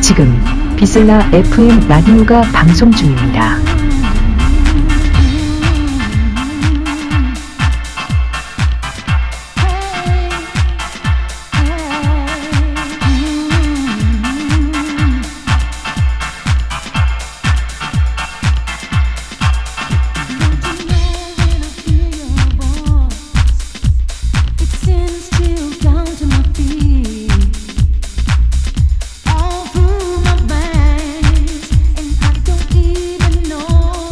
지금 비슬라 FM 라디오가 방송 중입니다. No.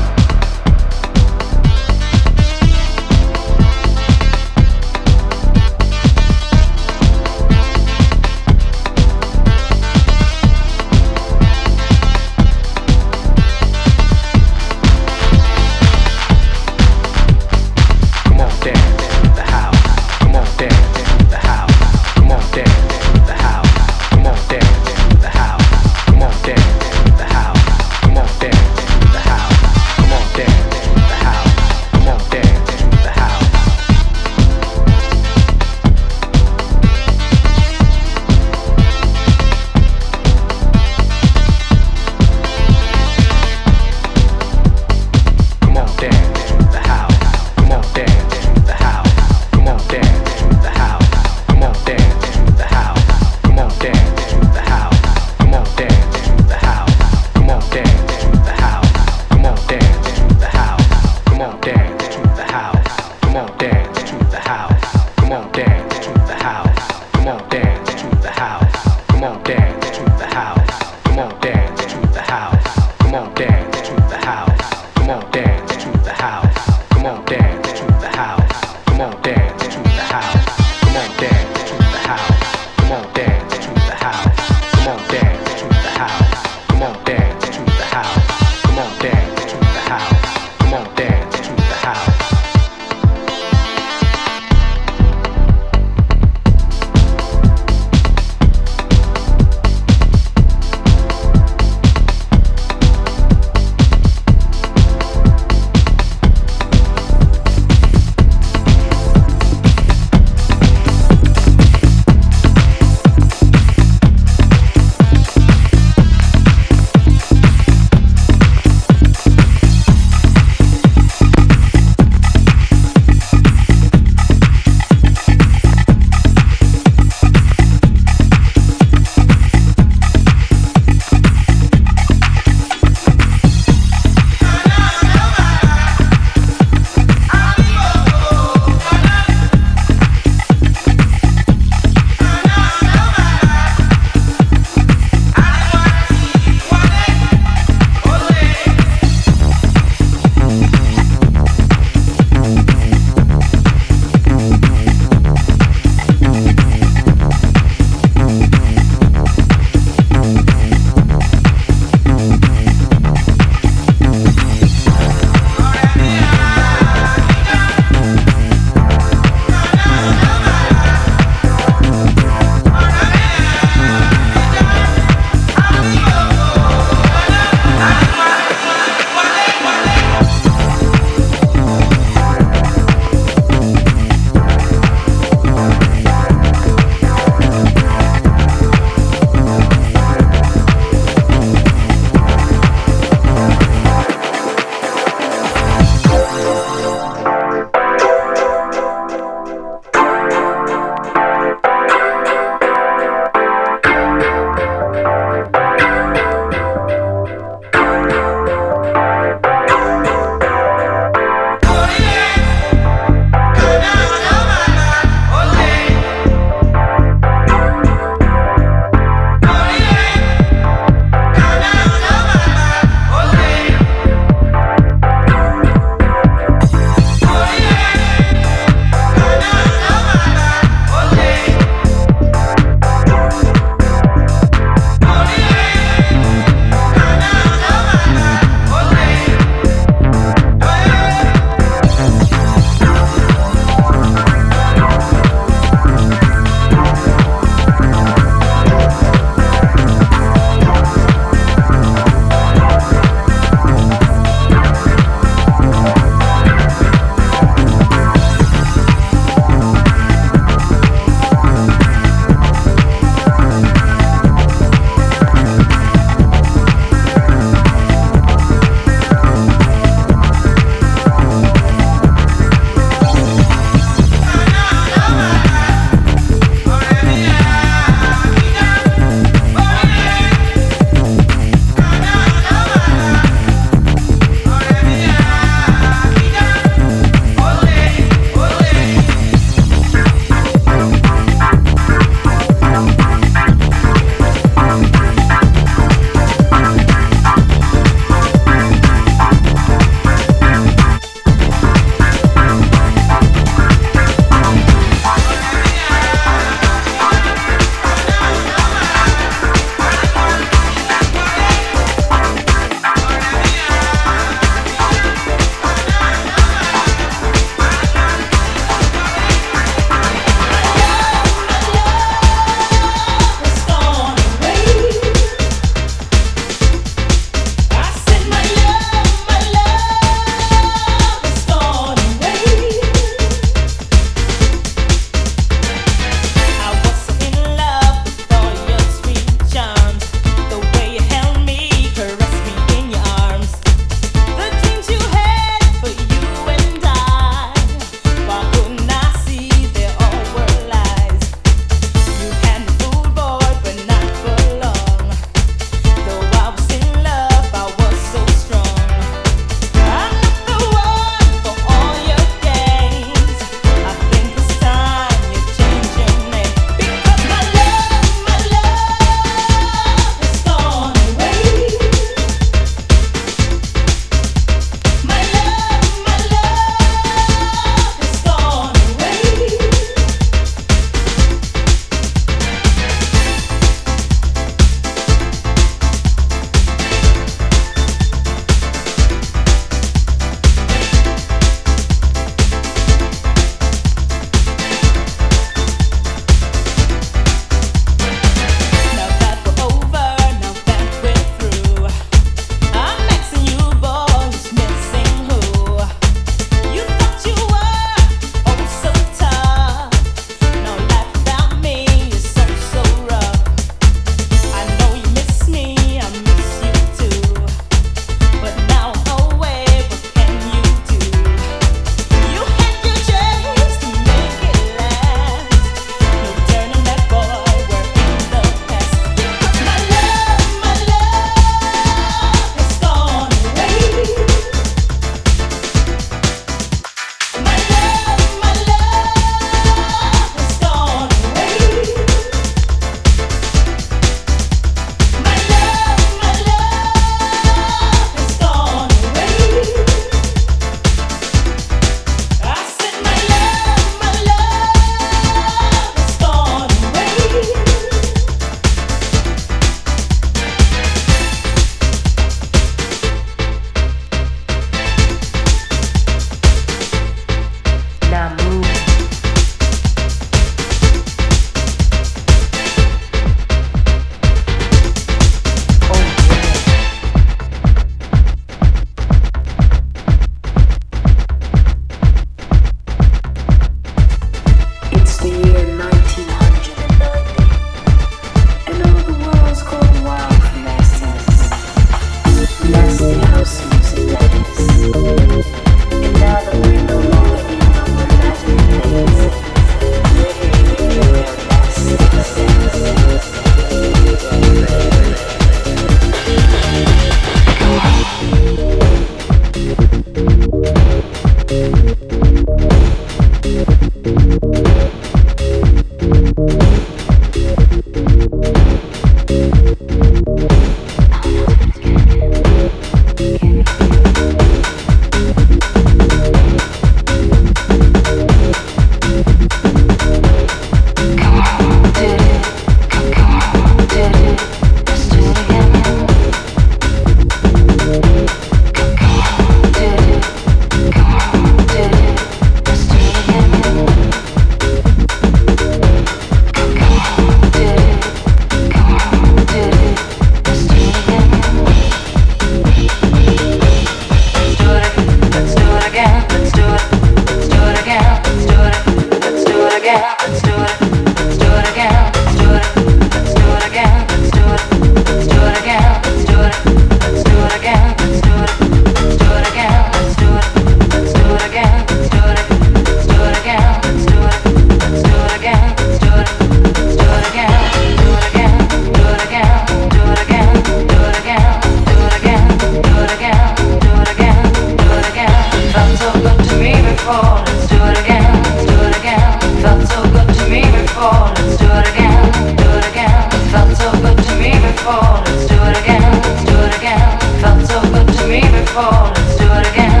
before, let's do it again, do it again. Felt so good to me before, let's do it again, let's do it again. Felt so good to me before, let's do it again,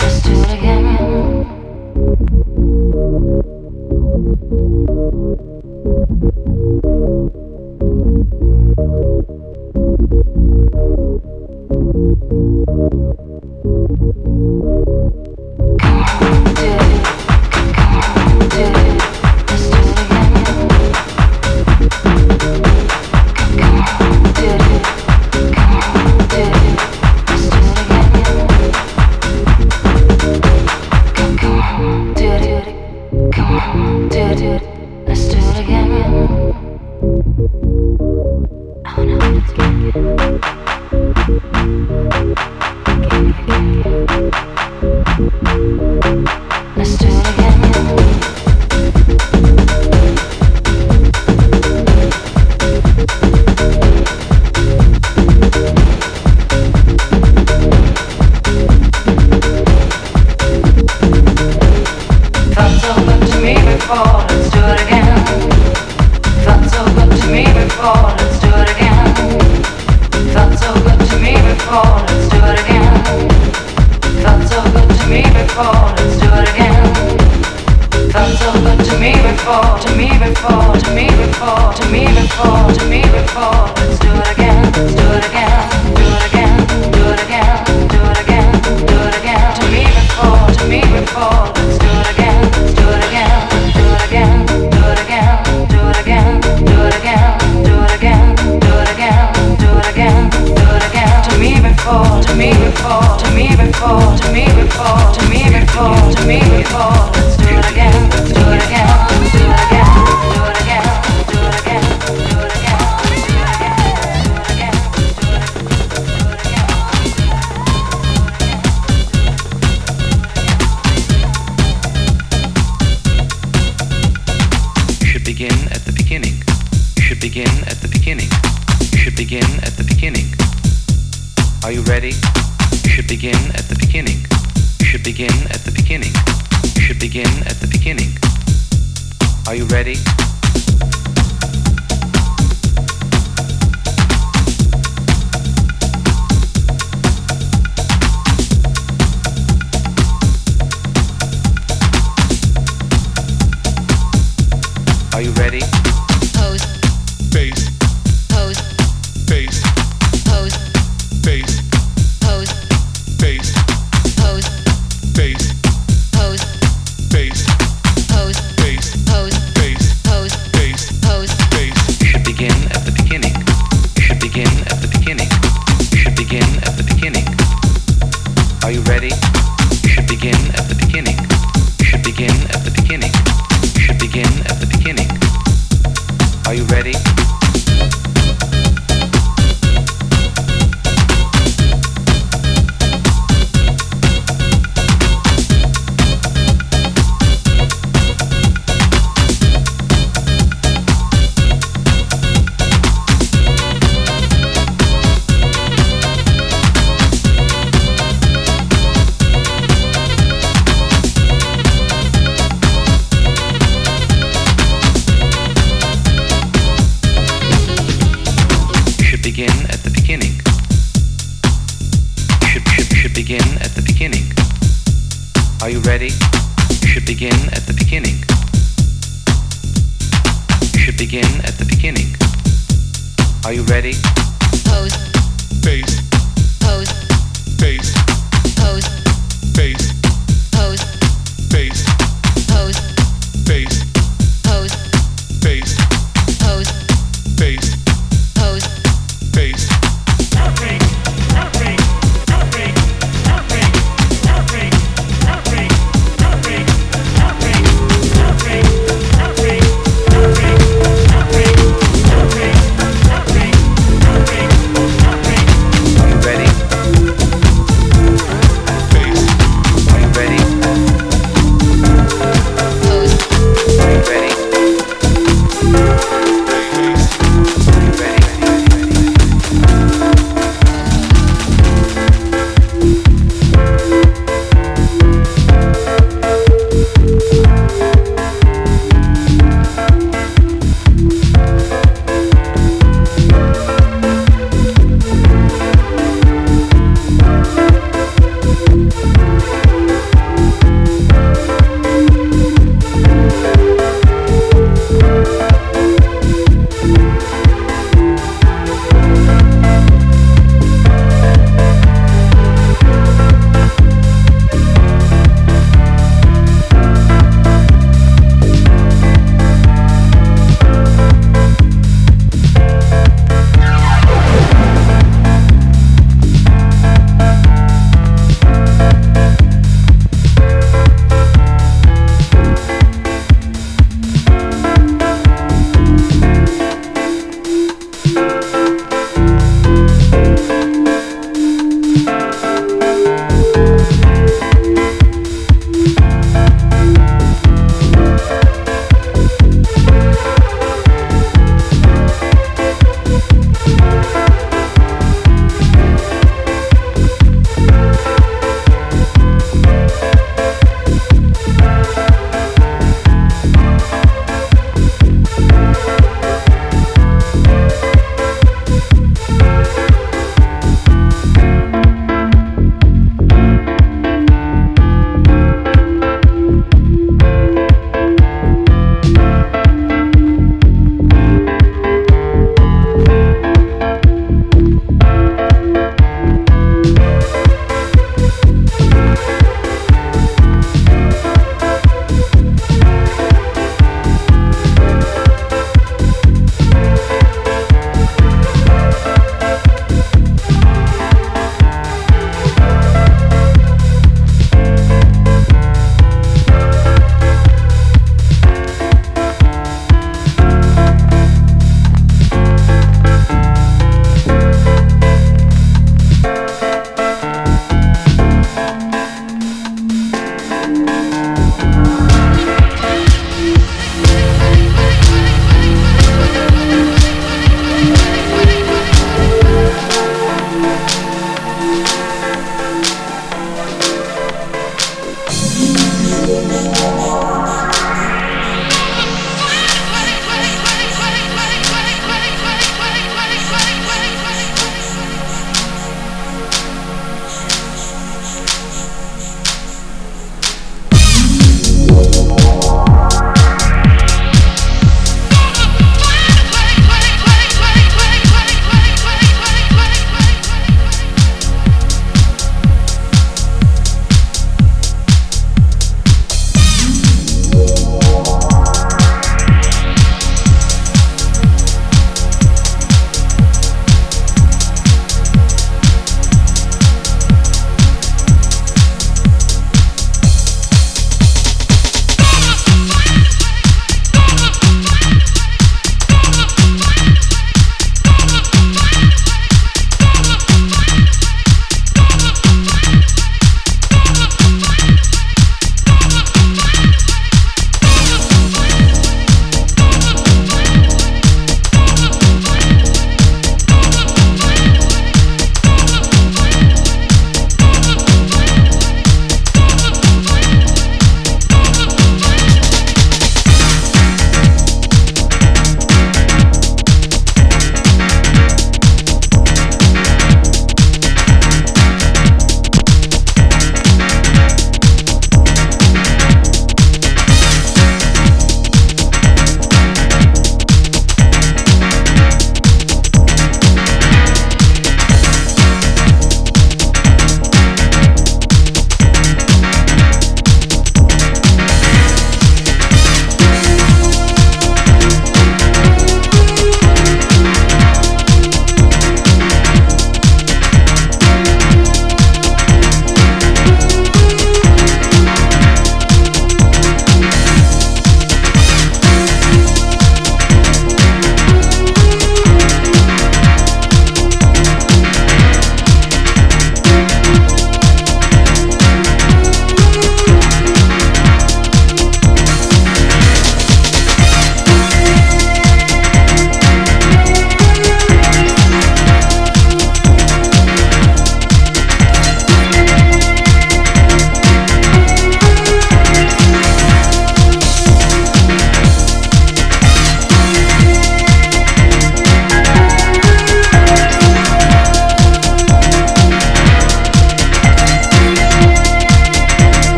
let's do it again.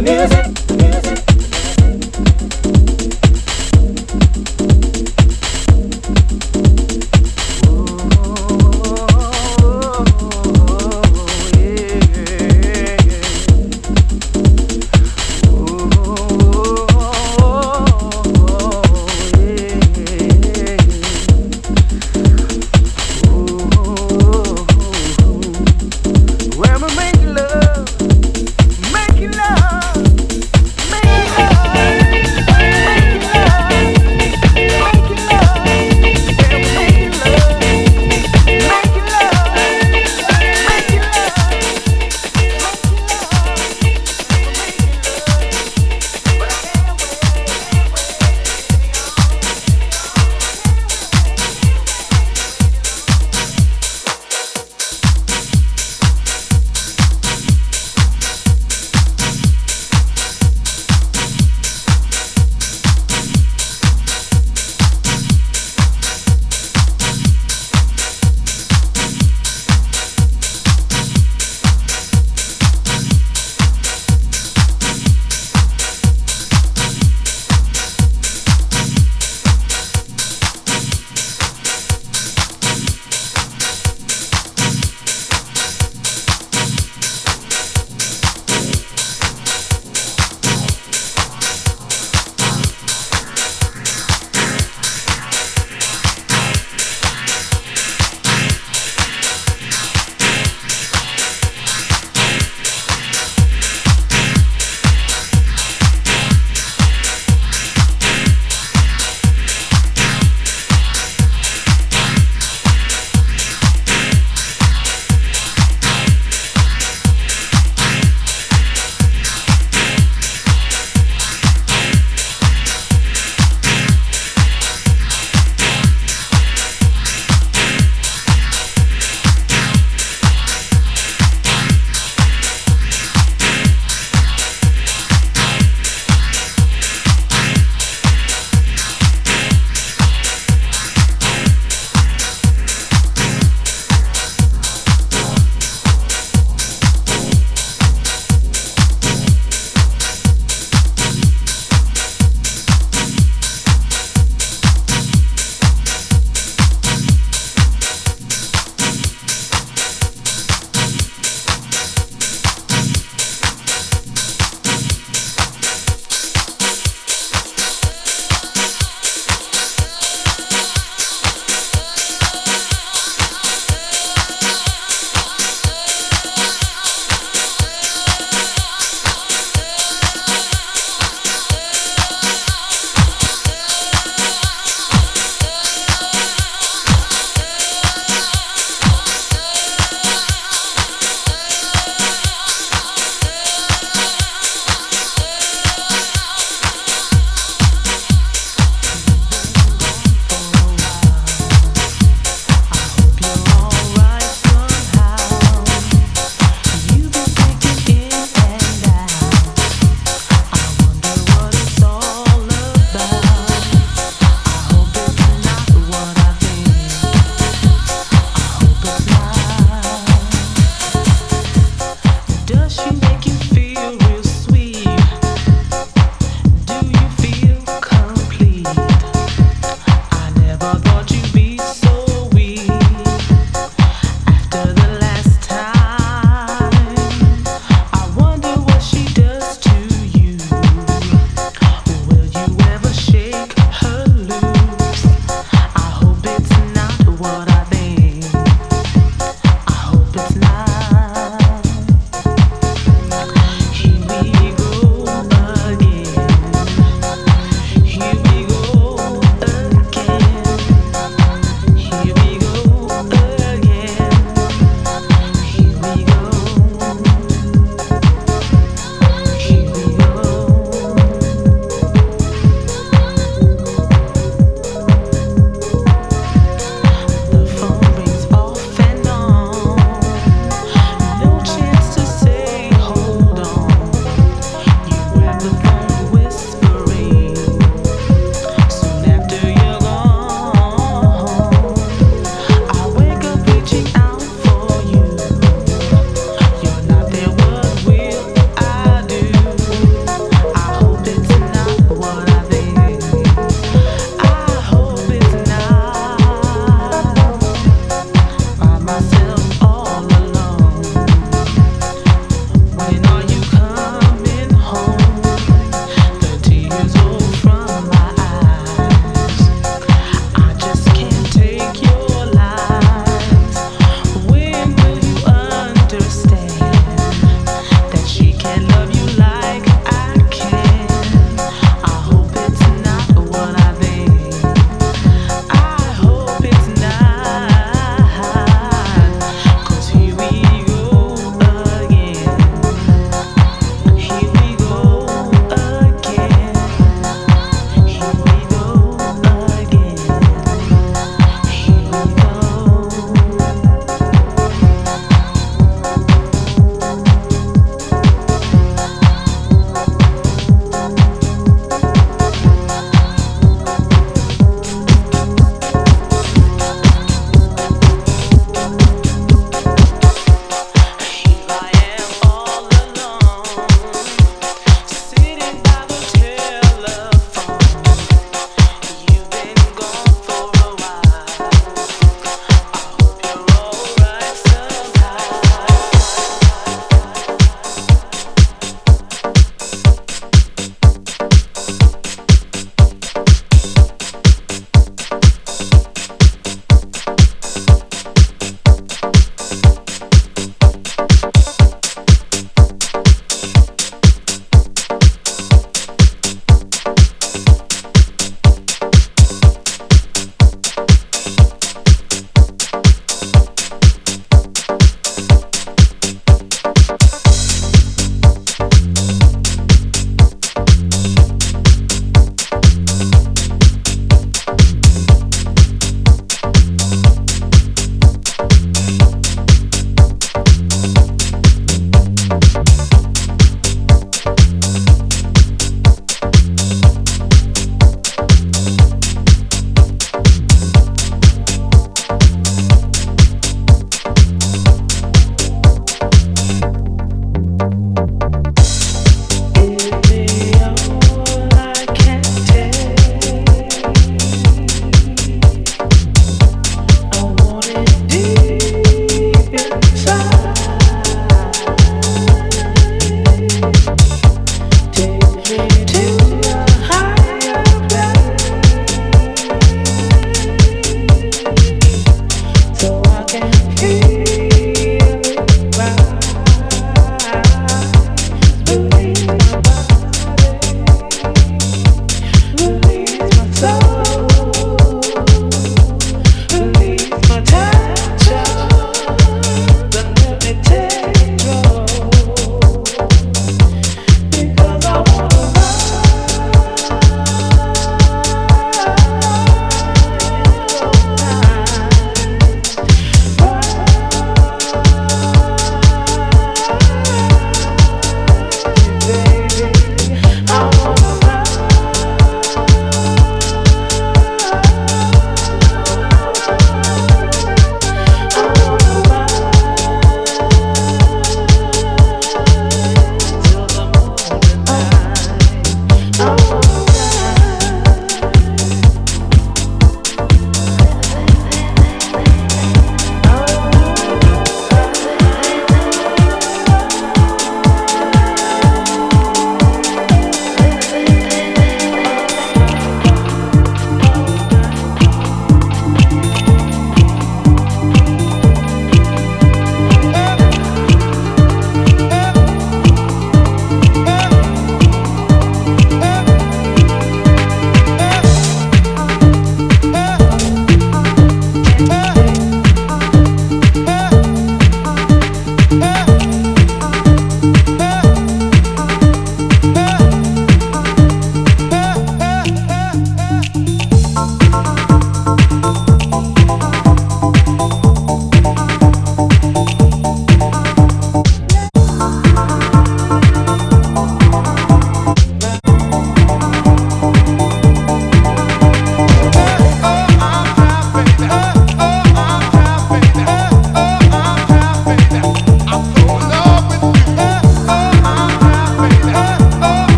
the music. He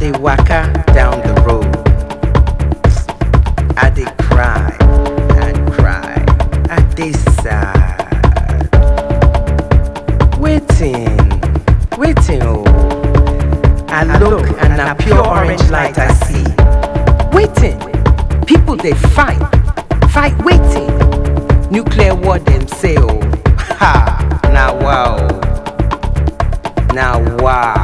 dey waka down the road. I dey cry and cry. I dey sad. Waiting, oh. I look and na pure orange light I see. Waiting, people dey fight waiting. Nuclear war dem say oh, ha, na wa oh, na wa.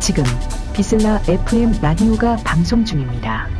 지금 비슬라 FM 라디오가 방송 중입니다.